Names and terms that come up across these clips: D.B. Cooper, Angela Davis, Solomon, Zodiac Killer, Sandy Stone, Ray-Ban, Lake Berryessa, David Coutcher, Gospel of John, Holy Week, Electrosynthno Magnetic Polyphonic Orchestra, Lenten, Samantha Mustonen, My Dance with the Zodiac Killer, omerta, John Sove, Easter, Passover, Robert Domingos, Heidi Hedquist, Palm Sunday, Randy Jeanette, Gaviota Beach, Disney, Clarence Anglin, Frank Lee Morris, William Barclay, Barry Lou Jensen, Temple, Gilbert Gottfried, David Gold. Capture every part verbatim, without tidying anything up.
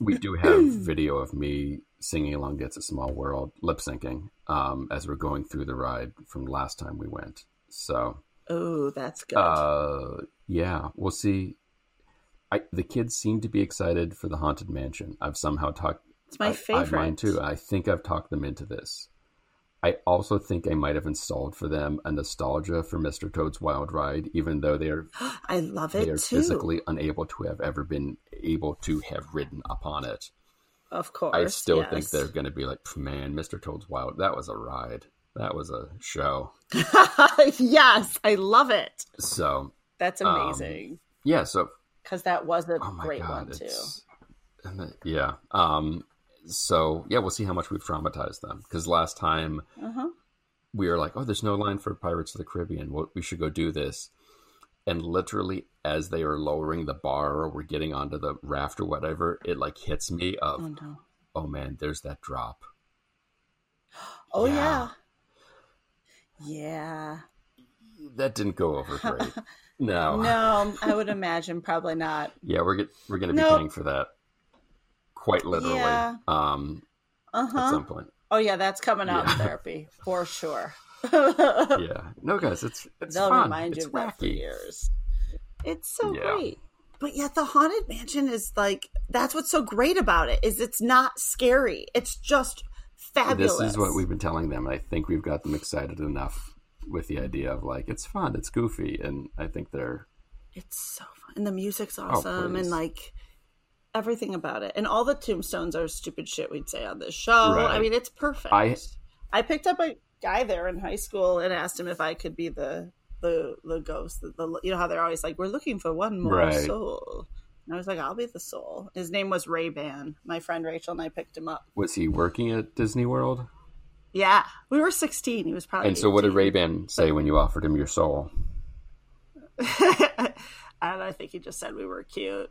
we do have video of me singing along to It's a Small World, lip syncing, um, as we're going through the ride from last time we went. So, oh, that's good. Uh, yeah, we'll see. I, the kids seem to be excited for the Haunted Mansion. I've somehow talked. It's my I, favorite. I, mine too. I think I've talked them into this. I also think I might have installed for them a nostalgia for Mister Toad's Wild Ride, even though they are I love it they are too. physically unable to have ever been able to have ridden upon it. Of course. I still yes. think they're going to be like, man, Mister Toad's Wild, that was a ride. That was a show. Yes, I love it. So that's amazing. Um, yeah, so because that was a oh my great God, one too. And the, yeah. Um, so yeah, we'll see how much we've traumatized them. Because last time uh-huh. we were like, "Oh, there's no line for Pirates of the Caribbean. Well, we should go do this." And literally, as they are lowering the bar or we're getting onto the raft or whatever, it like hits me of, "Oh, no. Oh man, there's that drop." Oh yeah. yeah, yeah. That didn't go over great. No, no, I would imagine probably not. Yeah, we're get, we're gonna be nope. paying for that. Quite literally, yeah. um, uh-huh. at some point. Oh yeah, that's coming out yeah. in therapy for sure. Yeah, no, guys, it's it's They'll fun. Remind it's you wacky. Of that for years. It's so yeah. great, but yet the Haunted Mansion is like that's what's so great about it is it's not scary. It's just fabulous. This is what we've been telling them, and I think we've got them excited enough with the idea of like it's fun, it's goofy, and I think they're. It's so fun, and the music's awesome, oh, and like. Everything about it. And all the tombstones are stupid shit we'd say on this show. Right. I mean, it's perfect. I, I picked up a guy there in high school and asked him if I could be the the, the ghost. The, the, you know how they're always like, we're looking for one more right. soul. And I was like, I'll be the soul. His name was Ray-Ban. My friend Rachel and I picked him up. Was he working at Disney World? Yeah. We were sixteen. He was probably And so eighteen. What did Ray-Ban say but, when you offered him your soul? And I think he just said we were cute.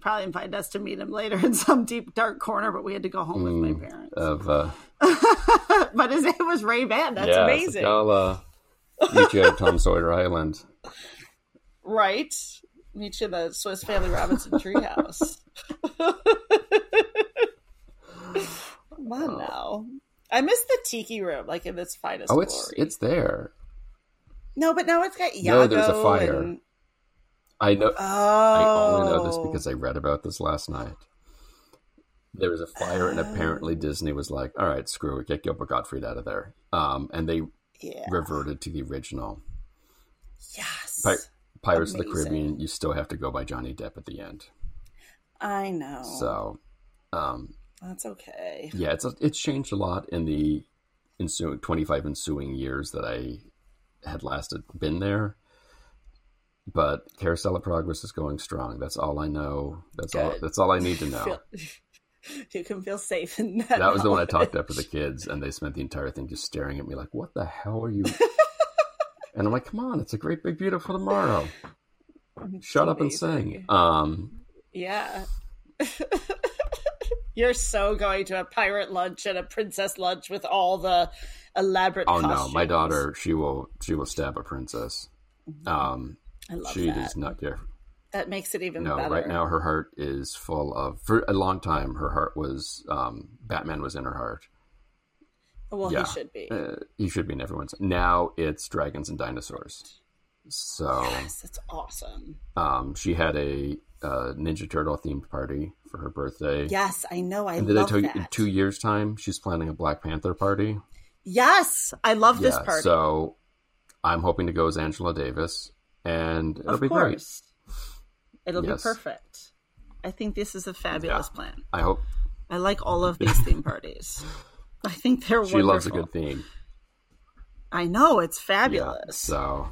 Probably invited us to meet him later in some deep dark corner, but we had to go home mm, with my parents. Of, uh... but his name was Ray-Ban. That's yeah, amazing. Like, I'll uh, meet you at Tom Sawyer Island. Right. Meet you in the Swiss Family Robinson treehouse. Come on oh. now. I miss the tiki room, like in its finest Oh, it's glory. It's there. No, but now it's got Yago. No, there's a fire. And... I know. Oh. I only know this because I read about this last night. There was a fire, oh. and apparently Disney was like, "All right, screw it, get Gilbert Gottfried out of there," um, and they yeah. reverted to the original. Yes, Pir- Pirates Amazing. Of the Caribbean. You still have to go by Johnny Depp at the end. I know. So um, that's okay. Yeah, it's a, it's changed a lot in the ensuing twenty-five ensuing years that I had lasted been there. But Carousel of Progress is going strong. That's all I know. That's Good. all. That's all I need to know. Feel, you can feel safe in that. That knowledge. Was the one I talked up with the kids, and they spent the entire thing just staring at me like, "What the hell are you?" And I'm like, "Come on, it's a great big beautiful tomorrow. Shut up and sing." Um, yeah. You're so going to a pirate lunch and a princess lunch with all the elaborate. Oh costumes. No, my daughter, she will, she will stab a princess. Mm-hmm. Um. I love she that. does not care. That makes it even no, better. No, right now her heart is full of... For a long time, her heart was... Um, Batman was in her heart. Well, yeah. he should be. Uh, he should be in everyone's... Now it's dragons and dinosaurs. So... Yes, that's awesome. Um, she had a uh, Ninja Turtle-themed party for her birthday. Yes, I know. I and love that. And then I told you, in two years' time, she's planning a Black Panther party. Yes! I love yeah, this party. So I'm hoping to go as Angela Davis... And it'll of be course. Great. It'll yes. be perfect. I think this is a fabulous yeah, plan. I hope. I like all of these theme parties. I think they're she wonderful. She loves a good theme. I know. It's fabulous. Yeah, so.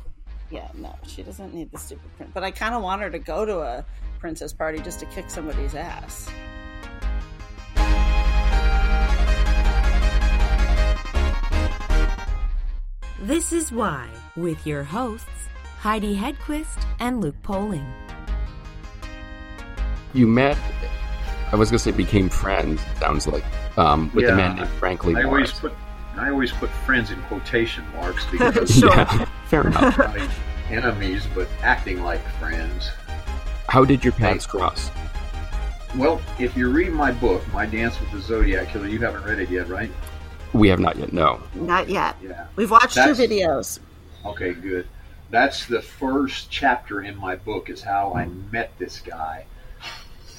Yeah, no. She doesn't need the stupid print. But I kind of want her to go to a princess party just to kick somebody's ass. This is Why with your hosts, Heidi Hedquist and Luke Poling. You met, I was going to say became friends, sounds like, um, with yeah, a man named Frank Lee Morris. Always put, I always put friends in quotation marks because sure. yeah, fair enough. Not enemies, but acting like friends. How did your paths cross? Well, if you read my book, My Dance with the Zodiac Killer, you haven't read it yet, right? We have not yet, no. Not yet. Yeah. We've watched That's, your videos. Okay, good. That's the first chapter in my book, is how I met this guy.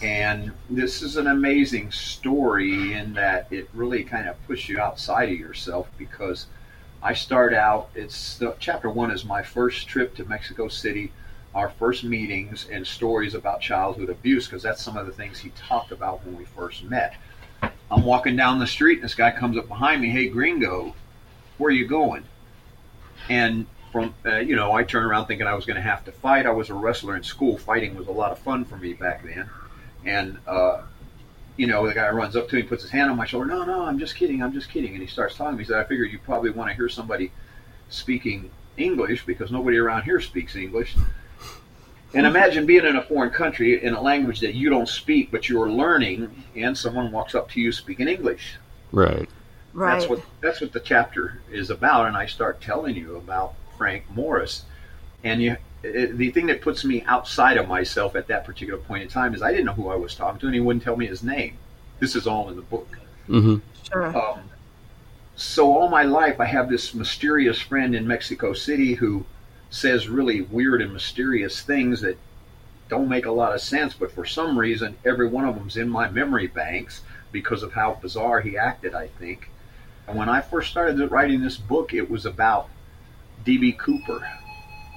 And this is an amazing story in that it really kind of pushed you outside of yourself, because I start out, it's chapter one is my first trip to Mexico City, our first meetings and stories about childhood abuse, because that's some of the things he talked about when we first met. I'm walking down the street and this guy comes up behind me, "Hey, gringo, where are you going?" And from, uh, you know, I turned around thinking I was going to have to fight. I was a wrestler in school. Fighting was a lot of fun for me back then. And, uh, you know, the guy runs up to me, puts his hand on my shoulder. "No, no, I'm just kidding. I'm just kidding." And he starts talking to me. He said, "I figured you probably want to hear somebody speaking English, because nobody around here speaks English." And imagine being in a foreign country in a language that you don't speak, but you're learning, and someone walks up to you speaking English. Right. Right. That's what, that's what the chapter is about. And I start telling you about Frank Morris. And you, it, the thing that puts me outside of myself at that particular point in time is I didn't know who I was talking to, and he wouldn't tell me his name. This is all in the book. Mm-hmm. Sure. Um, so all my life I have this mysterious friend in Mexico City who says really weird and mysterious things that don't make a lot of sense, but for some reason every one of them's in my memory banks because of how bizarre he acted, I think. And when I first started writing this book, it was about D B Cooper.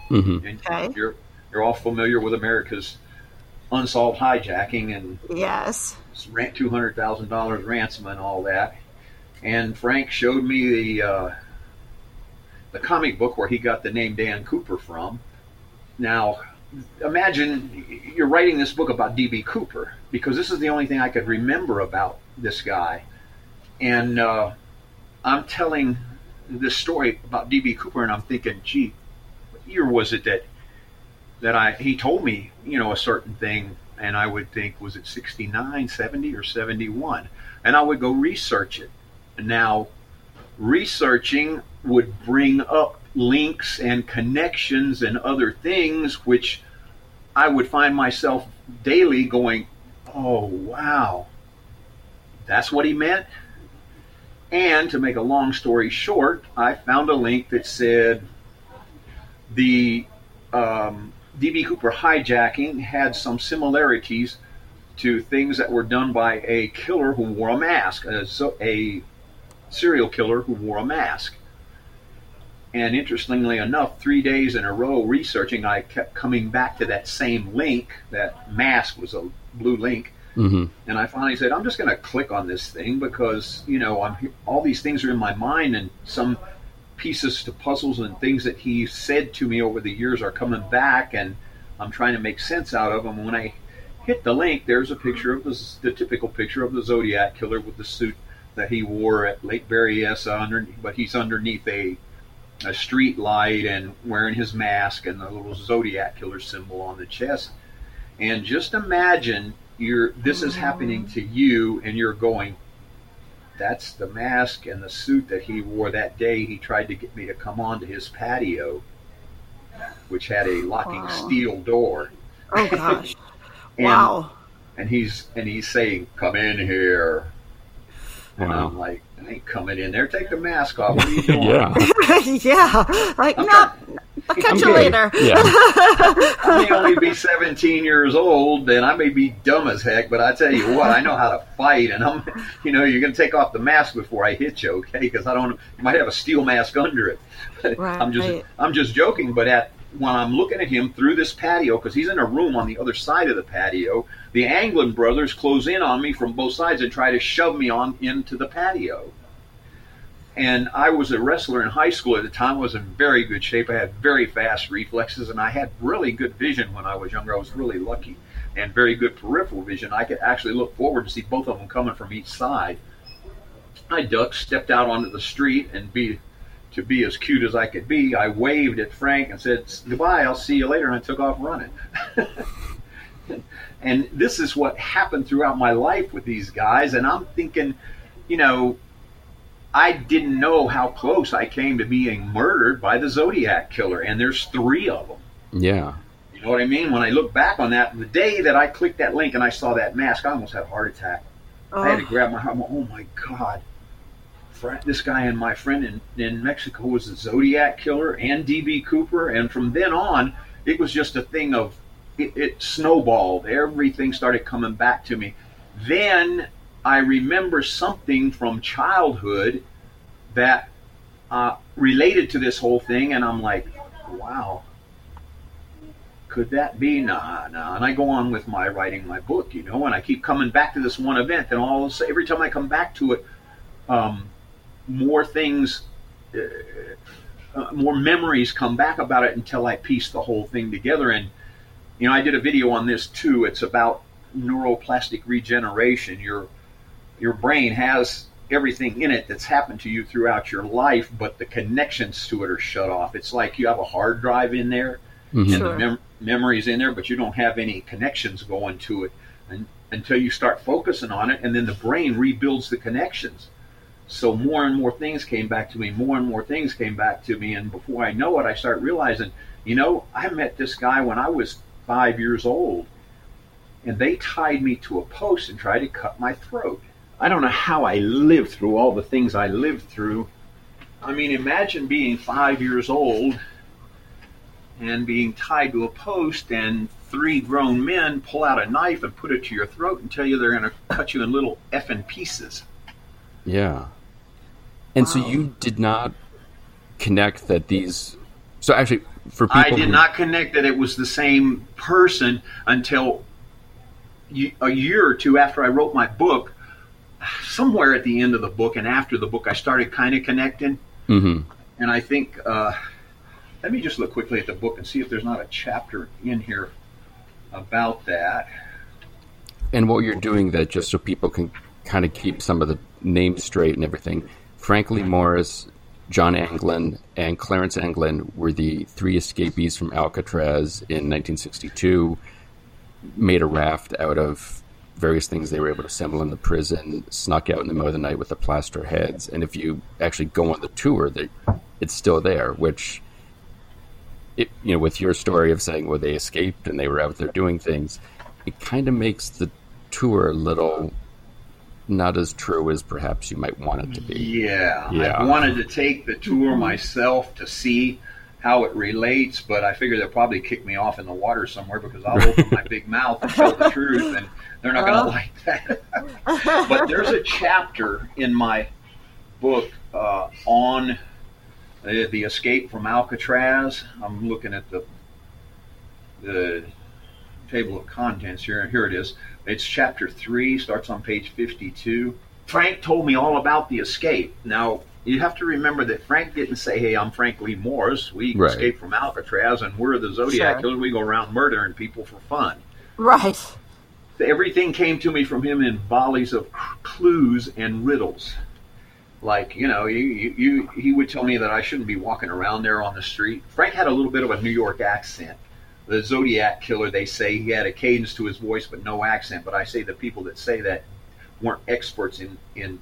Mm-hmm. And okay. you're you're all familiar with America's unsolved hijacking and yes, two hundred thousand dollars ransom and all that. And Frank showed me the. Uh, the comic book where he got the name Dan Cooper from. Now, imagine you're writing this book about D B Cooper, because this is the only thing I could remember about this guy. And uh, I'm telling this story about D B Cooper, and I'm thinking, gee, what year was it that that I he told me, you know, a certain thing, and I would think, was it sixty-nine, seventy, or seventy-one? And I would go research it. Now, researching would bring up links and connections and other things, which I would find myself daily going, oh, wow, that's what he meant? And to make a long story short, I found a link that said the um, D B Cooper hijacking had some similarities to things that were done by a killer who wore a mask, a, a serial killer who wore a mask. And interestingly enough, three days in a row researching, I kept coming back to that same link. That mask was a blue link. Mm-hmm. And I finally said, I'm just going to click on this thing, because, you know, I'm all these things are in my mind, and some pieces to puzzles and things that he said to me over the years are coming back, and I'm trying to make sense out of them. When I hit the link, there's a picture of the, the typical picture of the Zodiac Killer with the suit that he wore at Lake Berryessa, under, but he's underneath a... a street light and wearing his mask and the little Zodiac Killer symbol on the chest. And just imagine you're this is happening to you, and you're going, that's the mask and the suit that he wore that day he tried to get me to come onto his patio, which had a locking wow. steel door. Oh gosh. and, wow. And he's and he's saying, come in here. And wow. I'm like, I ain't coming in there. Take the mask off. What are you doing? yeah. yeah. Like, I'm no, not, I'll catch I'm you good. later. Yeah. I may only be seventeen years old, and I may be dumb as heck, but I tell you what, I know how to fight. And I'm, you know, you're going to take off the mask before I hit you, okay? Because I don't, you might have a steel mask under it. Right. I'm just, right. I'm just joking, but at, when I'm looking at him through this patio, because he's in a room on the other side of the patio, the Anglin brothers close in on me from both sides and try to shove me on into the patio. And I was a wrestler in high school at the time. I was in very good shape. I had very fast reflexes, and I had really good vision when I was younger. I was really lucky, and very good peripheral vision. I could actually look forward and see both of them coming from each side. I ducked, stepped out onto the street, and be... to be as cute as I could be, I waved at Frank and said, goodbye, I'll see you later, and I took off running. And this is what happened throughout my life with these guys, and I'm thinking, you know, I didn't know how close I came to being murdered by the Zodiac Killer, and there's three of them. Yeah. You know what I mean? When I look back on that, the day that I clicked that link and I saw that mask, I almost had a heart attack. Oh. I had to grab my heart. Oh, my God. This guy and my friend in, in Mexico was the Zodiac Killer and D B. Cooper. And from then on, it was just a thing of, it, it snowballed. Everything started coming back to me. Then I remember something from childhood that uh, related to this whole thing. And I'm like, wow, could that be? Nah, nah. And I go on with my writing my book, you know, and I keep coming back to this one event. And all of a sudden, every time I come back to it, um, more things, uh, uh, more memories come back about it until I piece the whole thing together. And, you know, I did a video on this too. It's about neuroplastic regeneration. Your, your brain has everything in it that's happened to you throughout your life, but the connections to it are shut off. It's like you have a hard drive in there, mm-hmm. and sure. the mem- memories in there, but you don't have any connections going to it and, until you start focusing on it. And then the brain rebuilds the connections. So more and more things came back to me, more and more things came back to me. And before I know it, I start realizing, you know, I met this guy when I was five years old, and they tied me to a post and tried to cut my throat. I don't know how I lived through all the things I lived through. I mean, imagine being five years old and being tied to a post, and three grown men pull out a knife and put it to your throat and tell you they're going to cut you in little effing pieces. Yeah. And wow. So you did not connect that these... So actually, for people... I did who... not connect that it was the same person until a year or two after I wrote my book. Somewhere at the end of the book and after the book, I started kind of connecting. Mm-hmm. And I think... Uh, let me just look quickly at the book and see if there's not a chapter in here about that. And while you're doing that, just so people can kind of keep some of the names straight and everything... Frank Lee Morris, John Anglin, and Clarence Anglin were the three escapees from Alcatraz in nineteen sixty-two, made a raft out of various things they were able to assemble in the prison, snuck out in the middle of the night with the plaster heads. And if you actually go on the tour, they, it's still there, which, it, you know, with your story of saying, well, they escaped and they were out there doing things, it kind of makes the tour a little... not as true as perhaps you might want it to be. Yeah, yeah. I wanted to take the tour myself to see how it relates, but I figure they'll probably kick me off in the water somewhere because I'll open my big mouth and tell the truth, and they're not going to like that. But there's a chapter in my book uh, on the, the escape from Alcatraz. I'm looking at the the table of contents here. Here it is. It's chapter three, starts on page fifty-two. Frank told me all about the escape. Now, you have to remember that Frank didn't say, hey, I'm Frank Lee Morris. We right. escaped from Alcatraz, and we're the Zodiac Killer. Sure. We go around murdering people for fun. Right. Everything came to me from him in volleys of clues and riddles. Like, you know, you, you, you, he would tell me that I shouldn't be walking around there on the street. Frank had a little bit of a New York accent. The Zodiac Killer, they say he had a cadence to his voice but no accent. But I say the people that say that weren't experts in in,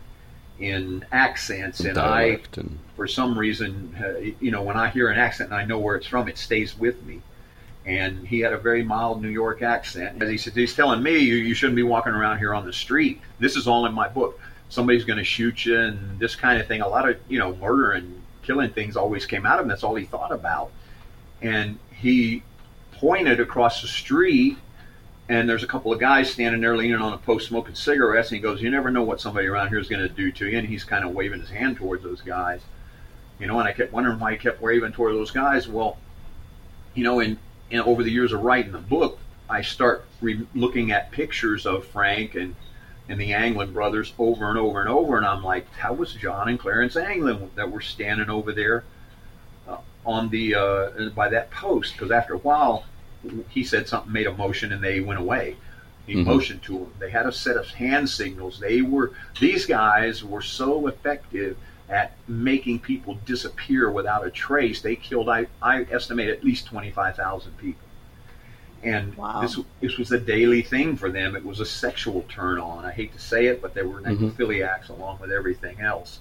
in accents. And I, and... for some reason, uh, you know, when I hear an accent and I know where it's from, it stays with me. And he had a very mild New York accent. As he said, he's telling me, you, you shouldn't be walking around here on the street. This is all in my book. Somebody's going to shoot you and this kind of thing. A lot of, you know, murder and killing things always came out of him. That's all he thought about. And he... pointed across the street, and there's a couple of guys standing there leaning on a post smoking cigarettes, and he goes, you never know what somebody around here is going to do to you. And he's kind of waving his hand towards those guys, you know, and I kept wondering why he kept waving towards those guys. Well, you know, in, in over the years of writing the book, I start re- looking at pictures of Frank and and the Anglin brothers over and over and over, and I'm like, how was John and Clarence Anglin that were standing over there on the uh, by that post? Because after a while, he said something, made a motion, and they went away. He mm-hmm. motioned to them. They had a set of hand signals. They were these guys were so effective at making people disappear without a trace. They killed, I I estimate, at least twenty-five thousand people. And wow. this this was a daily thing for them. It was a sexual turn on. I hate to say it, but they were mm-hmm. necrophiliacs along with everything else.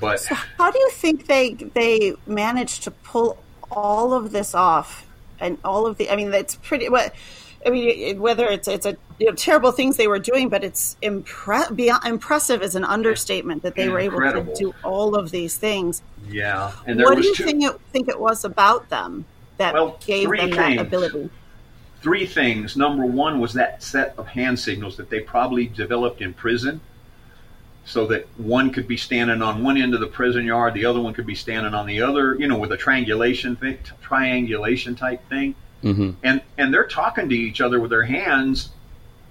But so how do you think they they managed to pull all of this off and all of the, I mean, that's pretty, what, I mean, whether it's, it's a, you know, terrible things they were doing, but it's impre- beyond, impressive is an understatement that they Incredible. were able to do all of these things. Yeah. And there what was do you two... think, it, think it was about them that well, gave them things. that ability? Three things. Number one was that set of hand signals that they probably developed in prison, so that one could be standing on one end of the prison yard, the other one could be standing on the other, you know, with a triangulation thing, triangulation type thing. Mm-hmm. And and they're talking to each other with their hands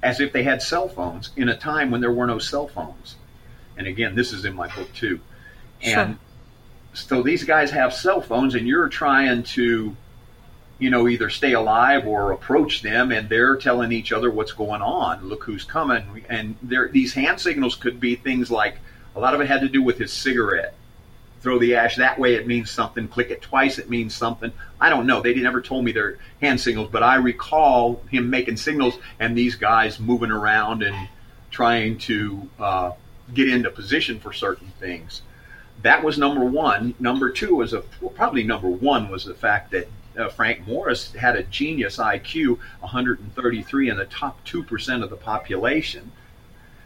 as if they had cell phones in a time when there were no cell phones. And again, this is in my book too. And sure. so these guys have cell phones, and you're trying to, you know, either stay alive or approach them, and they're telling each other what's going on. Look who's coming. And there, these hand signals could be things like, a lot of it had to do with his cigarette. Throw the ash that way, it means something. Click it twice, it means something. I don't know. They never told me their hand signals, but I recall him making signals and these guys moving around and trying to uh, get into position for certain things. That was number one. Number two was, a well, probably number one was the fact that Uh, Frank Morris had a genius I Q, one hundred thirty-three in the top two percent of the population.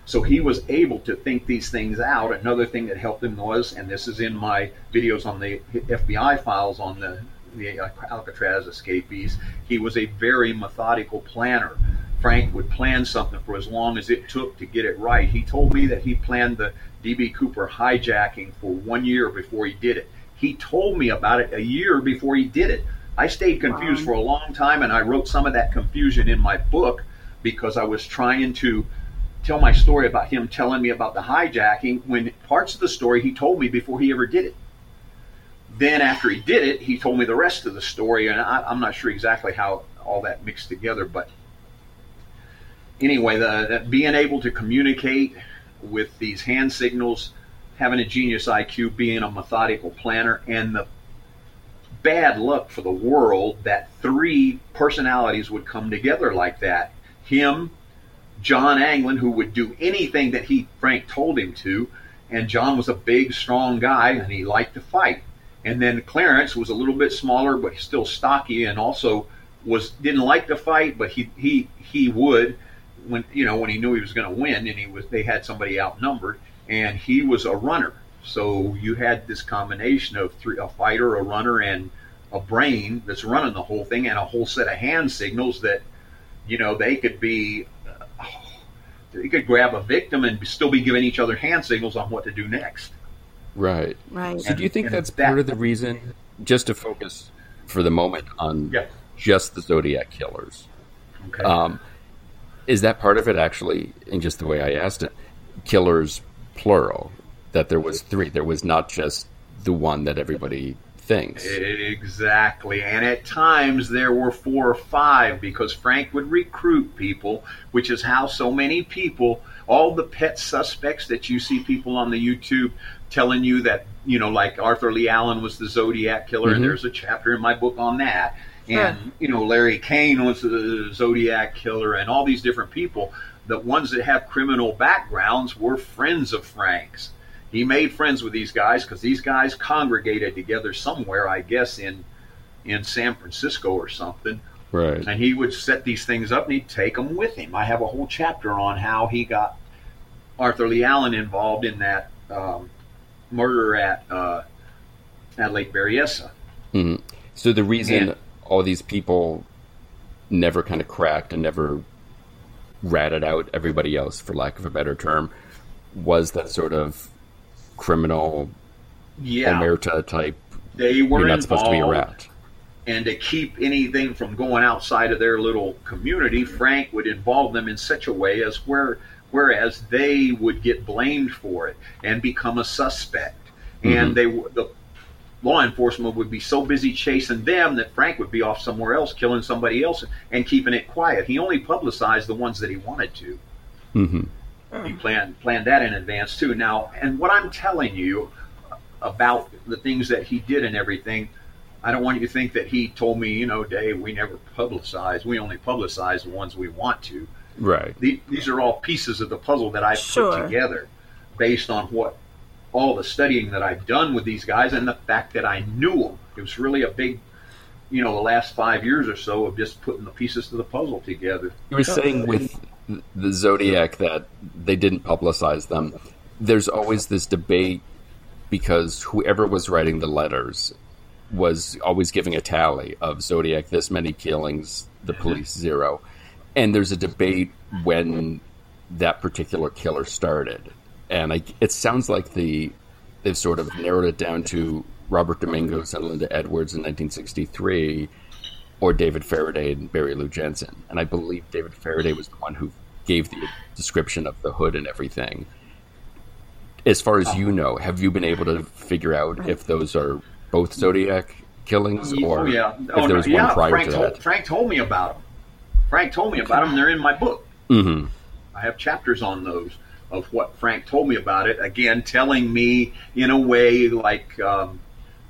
So he was able to think these things out. Another thing that helped him was, and this is in my videos on the F B I files on the, the Alcatraz escapees, he was a very methodical planner. Frank would plan something for as long as it took to get it right. He told me that he planned the D B. Cooper hijacking for one year before he did it. He told me about it a year before he did it. I stayed confused wow. for a long time, and I wrote some of that confusion in my book because I was trying to tell my story about him telling me about the hijacking when parts of the story he told me before he ever did it. Then after he did it, he told me the rest of the story, and I, I'm not sure exactly how all that mixed together. But anyway, the, the, being able to communicate with these hand signals, having a genius I Q, being a methodical planner, and the bad luck for the world that three personalities would come together like that. Him, John Anglin, who would do anything that he Frank told him to, and John was a big, strong guy, and he liked to fight. And then Clarence was a little bit smaller, but still stocky, and also was didn't like to fight, but he he he would when you know when he knew he was going to win, and he was they had somebody outnumbered, and he was a runner. So you had this combination of three, a fighter, a runner, and a brain that's running the whole thing, and a whole set of hand signals that, you know, they could be, oh, they could grab a victim and still be giving each other hand signals on what to do next. Right. Right. So and, do you think that's that, part of the reason, just to focus for the moment on yeah. just the Zodiac Killers? Okay. Um, is that part of it actually, in just the way I asked it, killers plural? That there was three. There was not just the one that everybody thinks. Exactly. And at times there were four or five because Frank would recruit people, which is how so many people, all the pet suspects that you see people on the YouTube telling you that, you know, like Arthur Lee Allen was the Zodiac Killer, mm-hmm. and there's a chapter in my book on that. And, huh. you know, Larry Kane was the Zodiac Killer and all these different people. The ones that have criminal backgrounds were friends of Frank's. He made friends with these guys because these guys congregated together somewhere, I guess, in in San Francisco or something. Right. And he would set these things up and he'd take them with him. I have a whole chapter on how he got Arthur Lee Allen involved in that um, murder at uh, at Lake Berryessa. Mm-hmm. So the reason and, all these people never kind of cracked and never ratted out everybody else, for lack of a better term, was that sort of criminal, yeah, omerta type. They were you're not involved, supposed to be a rat. And to keep anything from going outside of their little community, Frank would involve them in such a way as where, whereas they would get blamed for it and become a suspect. Mm-hmm. And they, the law enforcement would be so busy chasing them that Frank would be off somewhere else, killing somebody else and keeping it quiet. He only publicized the ones that he wanted to. Mm-hmm. He planned planned that in advance too. Now, and what I'm telling you about the things that he did and everything, I don't want you to think that he told me, you know, Dave, we never publicize. We only publicize the ones we want to. Right. The, these are all pieces of the puzzle that I've sure. put together based on what all the studying that I've done with these guys and the fact that I knew them. It was really a big, you know, the last five years or so of just putting the pieces to the puzzle together. You were saying with the Zodiac that they didn't publicize them. There's always this debate because whoever was writing the letters was always giving a tally of Zodiac, this many killings, the police, zero. And there's a debate when that particular killer started. And I, it sounds like the they've sort of narrowed it down to Robert Domingos and Linda Edwards in nineteen sixty-three, or David Faraday and Barry Lou Jensen. And I believe David Faraday was the one who gave the description of the hood and everything. As far as you know, have you been able to figure out if those are both Zodiac killings, or oh, yeah. oh, if there was no, yeah. one prior Frank to told, that? Frank told me about them. Frank told me about them. They're in my book. Mm-hmm. I have chapters on those of what Frank told me about it. Again, telling me in a way like... Um,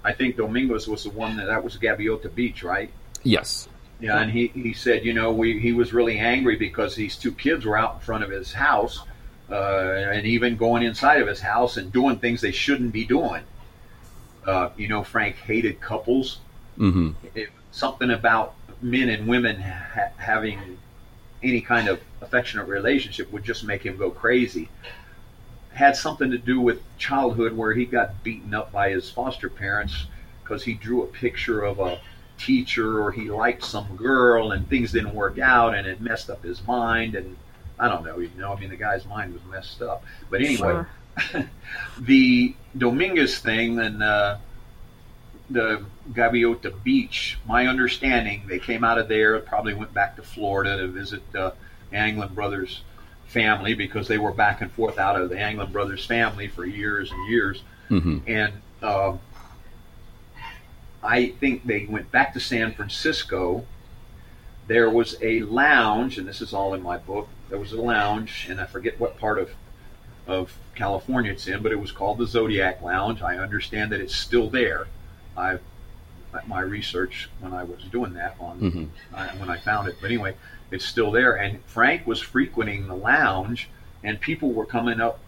I think Domingos was the one that, that was Gaviota Beach, right? Yes. Yeah, and he, he said, you know, we he was really angry because these two kids were out in front of his house uh, and even going inside of his house and doing things they shouldn't be doing. Uh, you know, Frank hated couples. Mm-hmm. It, something about men and women ha- having any kind of affectionate relationship would just make him go crazy. Had something to do with childhood where he got beaten up by his foster parents because he drew a picture of a teacher or he liked some girl and things didn't work out and it messed up his mind. And I don't know, you know, I mean, the guy's mind was messed up. But anyway, sure. The Domingos thing and uh, the Gaviota Beach, my understanding, they came out of there, probably went back to Florida to visit uh, Anglin Brothers family, because they were back and forth out of the Anglin Brothers family for years and years. Mm-hmm. And uh, I think they went back to San Francisco. There was a lounge, and this is all in my book, there was a lounge, and I forget what part of of California it's in, but it was called the Zodiac Lounge. I understand that it's still there. I my research when I was doing that on mm-hmm. I, when I found it, but anyway, it's still there. And Frank was frequenting the lounge, and people were coming up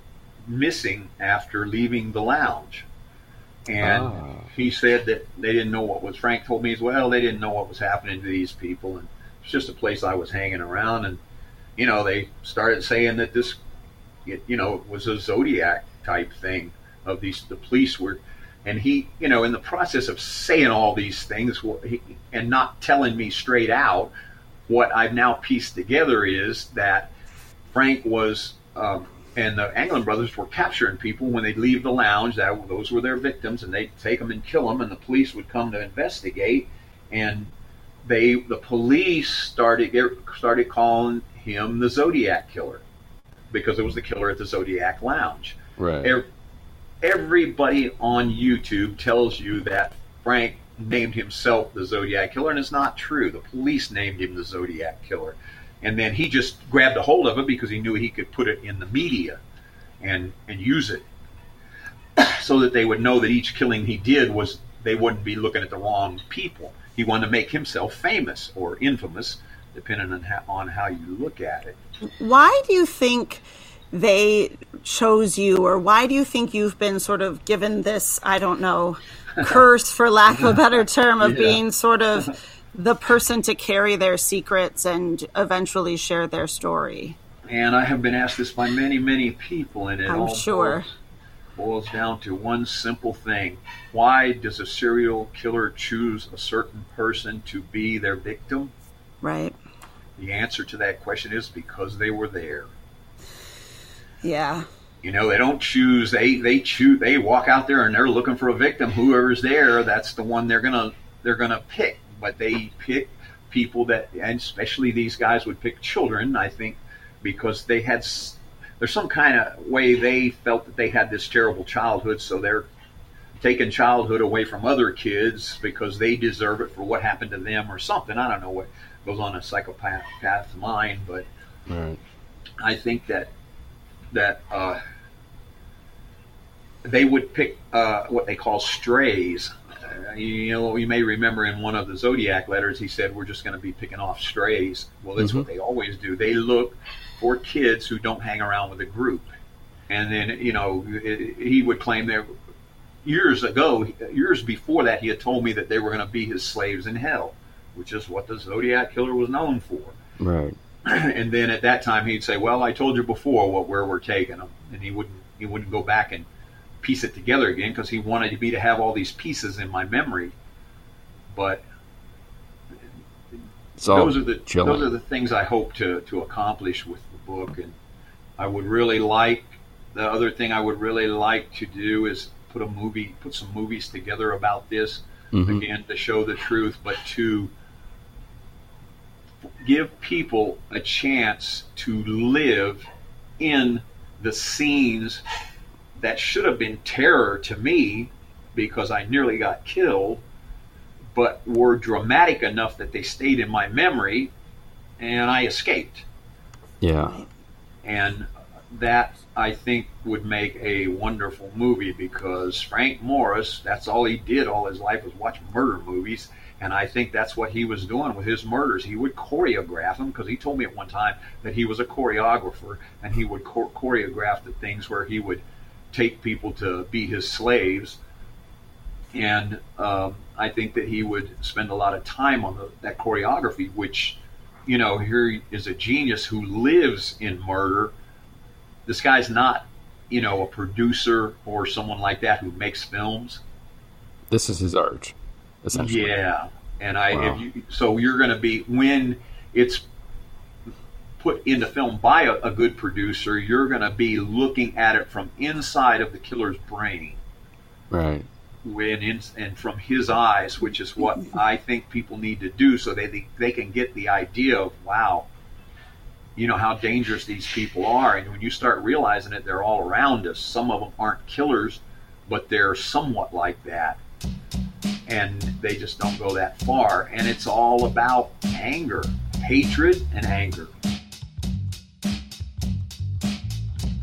missing after leaving the lounge. And oh. he said that they didn't know what was, Frank told me as well, they didn't know what was happening to these people. And it's just a place I was hanging around. And, you know, they started saying that this, it, you know, it was a Zodiac type thing of these, the police were, and he, you know, in the process of saying all these things and not telling me straight out, what I've now pieced together is that Frank was, um, and the Anglin brothers were capturing people when they'd leave the lounge. That those were their victims, and they'd take them and kill them, and the police would come to investigate. And they, the police started started calling him the Zodiac Killer because it was the killer at the Zodiac Lounge. Right. Everybody on YouTube tells you that Frank named himself the Zodiac Killer, and it's not true. The police named him the Zodiac Killer, and then he just grabbed a hold of it because he knew he could put it in the media and and use it so that they would know that each killing he did was, they wouldn't be looking at the wrong people. He wanted to make himself famous or infamous, depending on how, on how you look at it. Why do you think they chose you, or why do you think you've been sort of given this, I don't know, curse, for lack of a better term, of yeah. being sort of the person to carry their secrets and eventually share their story? And I have been asked this by many, many people, and it I'm all sure. boils, boils down to one simple thing. Why does a serial killer choose a certain person to be their victim? Right. The answer to that question is because they were there. Yeah. You know, they don't choose, they, they choose, they walk out there and they're looking for a victim. Whoever's there, that's the one they're going to, they're going to pick. But they pick people that, and especially these guys would pick children, I think, because they had, there's some kind of way they felt that they had this terrible childhood. So they're taking childhood away from other kids because they deserve it for what happened to them or something. I don't know what goes on in a psychopath's mind, but right. I think that, that uh, they would pick uh, what they call strays. Uh, you know, you may remember in one of the Zodiac letters, he said, we're just going to be picking off strays. Well, that's mm-hmm. what they always do. They look for kids who don't hang around with a group. And then, you know, it, he would claim there years ago, years before that, he had told me that they were going to be his slaves in hell, which is what the Zodiac Killer was known for. Right. And then at that time, he'd say, well, I told you before what where we're taking them. And he wouldn't he wouldn't go back and piece it together again, because he wanted me to have all these pieces in my memory. But those are the chilling. those are the things I hope to, to accomplish with the book. And I would really like, the other thing I would really like to do is put a movie, put some movies together about this, mm-hmm. again, to show the truth, but to give people a chance to live in the scenes that should have been terror to me, because I nearly got killed, but were dramatic enough that they stayed in my memory, and I escaped. Yeah. And that, I think, would make a wonderful movie, because Frank Morris, that's all he did all his life was watch murder movies. And I think that's what he was doing with his murders. He would choreograph them, because he told me at one time that he was a choreographer, and he would cho- choreograph the things where he would take people to be his slaves. And um, I think that he would spend a lot of time on the, that choreography, which, you know, here is a genius who lives in murder. This guy's not, you know, a producer or someone like that who makes films. This is his art. Yeah, and I wow. if you, so you're going to be, when it's put into film by a, a good producer, you're going to be looking at it from inside of the killer's brain, right? When in, and from his eyes, which is what I think people need to do, so they, they they can get the idea of, wow, you know, how dangerous these people are. And when you start realizing it, they're all around us. Some of them aren't killers, but they're somewhat like that. And they just don't go that far. And it's all about anger, hatred, and anger.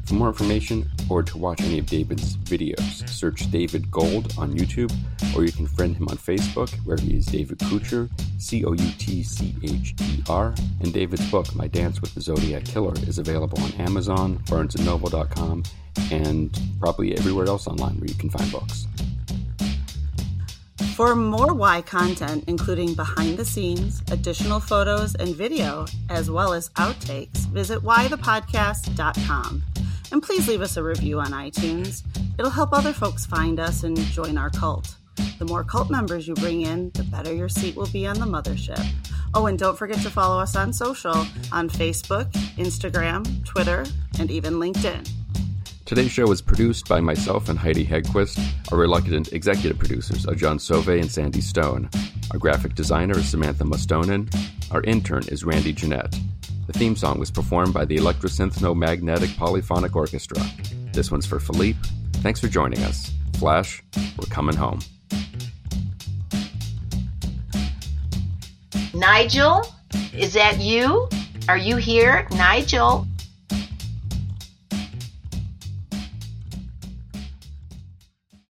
For more information or to watch any of David's videos, search David Gold on YouTube, or you can friend him on Facebook, where he is David Coutcher, C O U T C H E R. And David's book, My Dance with the Zodiac Killer, is available on Amazon, Barnes and Noble dot com, and probably everywhere else online where you can find books. For more Why content, including behind the scenes, additional photos and video, as well as outtakes, visit why the podcast dot com. And please leave us a review on iTunes. It'll help other folks find us and join our cult. The more cult members you bring in, the better your seat will be on the mothership. Oh, and don't forget to follow us on social, on Facebook, Instagram, Twitter, and even LinkedIn. Today's show was produced by myself and Heidi Hedquist. Our reluctant executive producers are John Sove and Sandy Stone. Our graphic designer is Samantha Mustonen. Our intern is Randy Jeanette. The theme song was performed by the Electrosynthno Magnetic Polyphonic Orchestra. This one's for Philippe. Thanks for joining us. Flash, we're coming home. Nigel, is that you? Are you here? Nigel?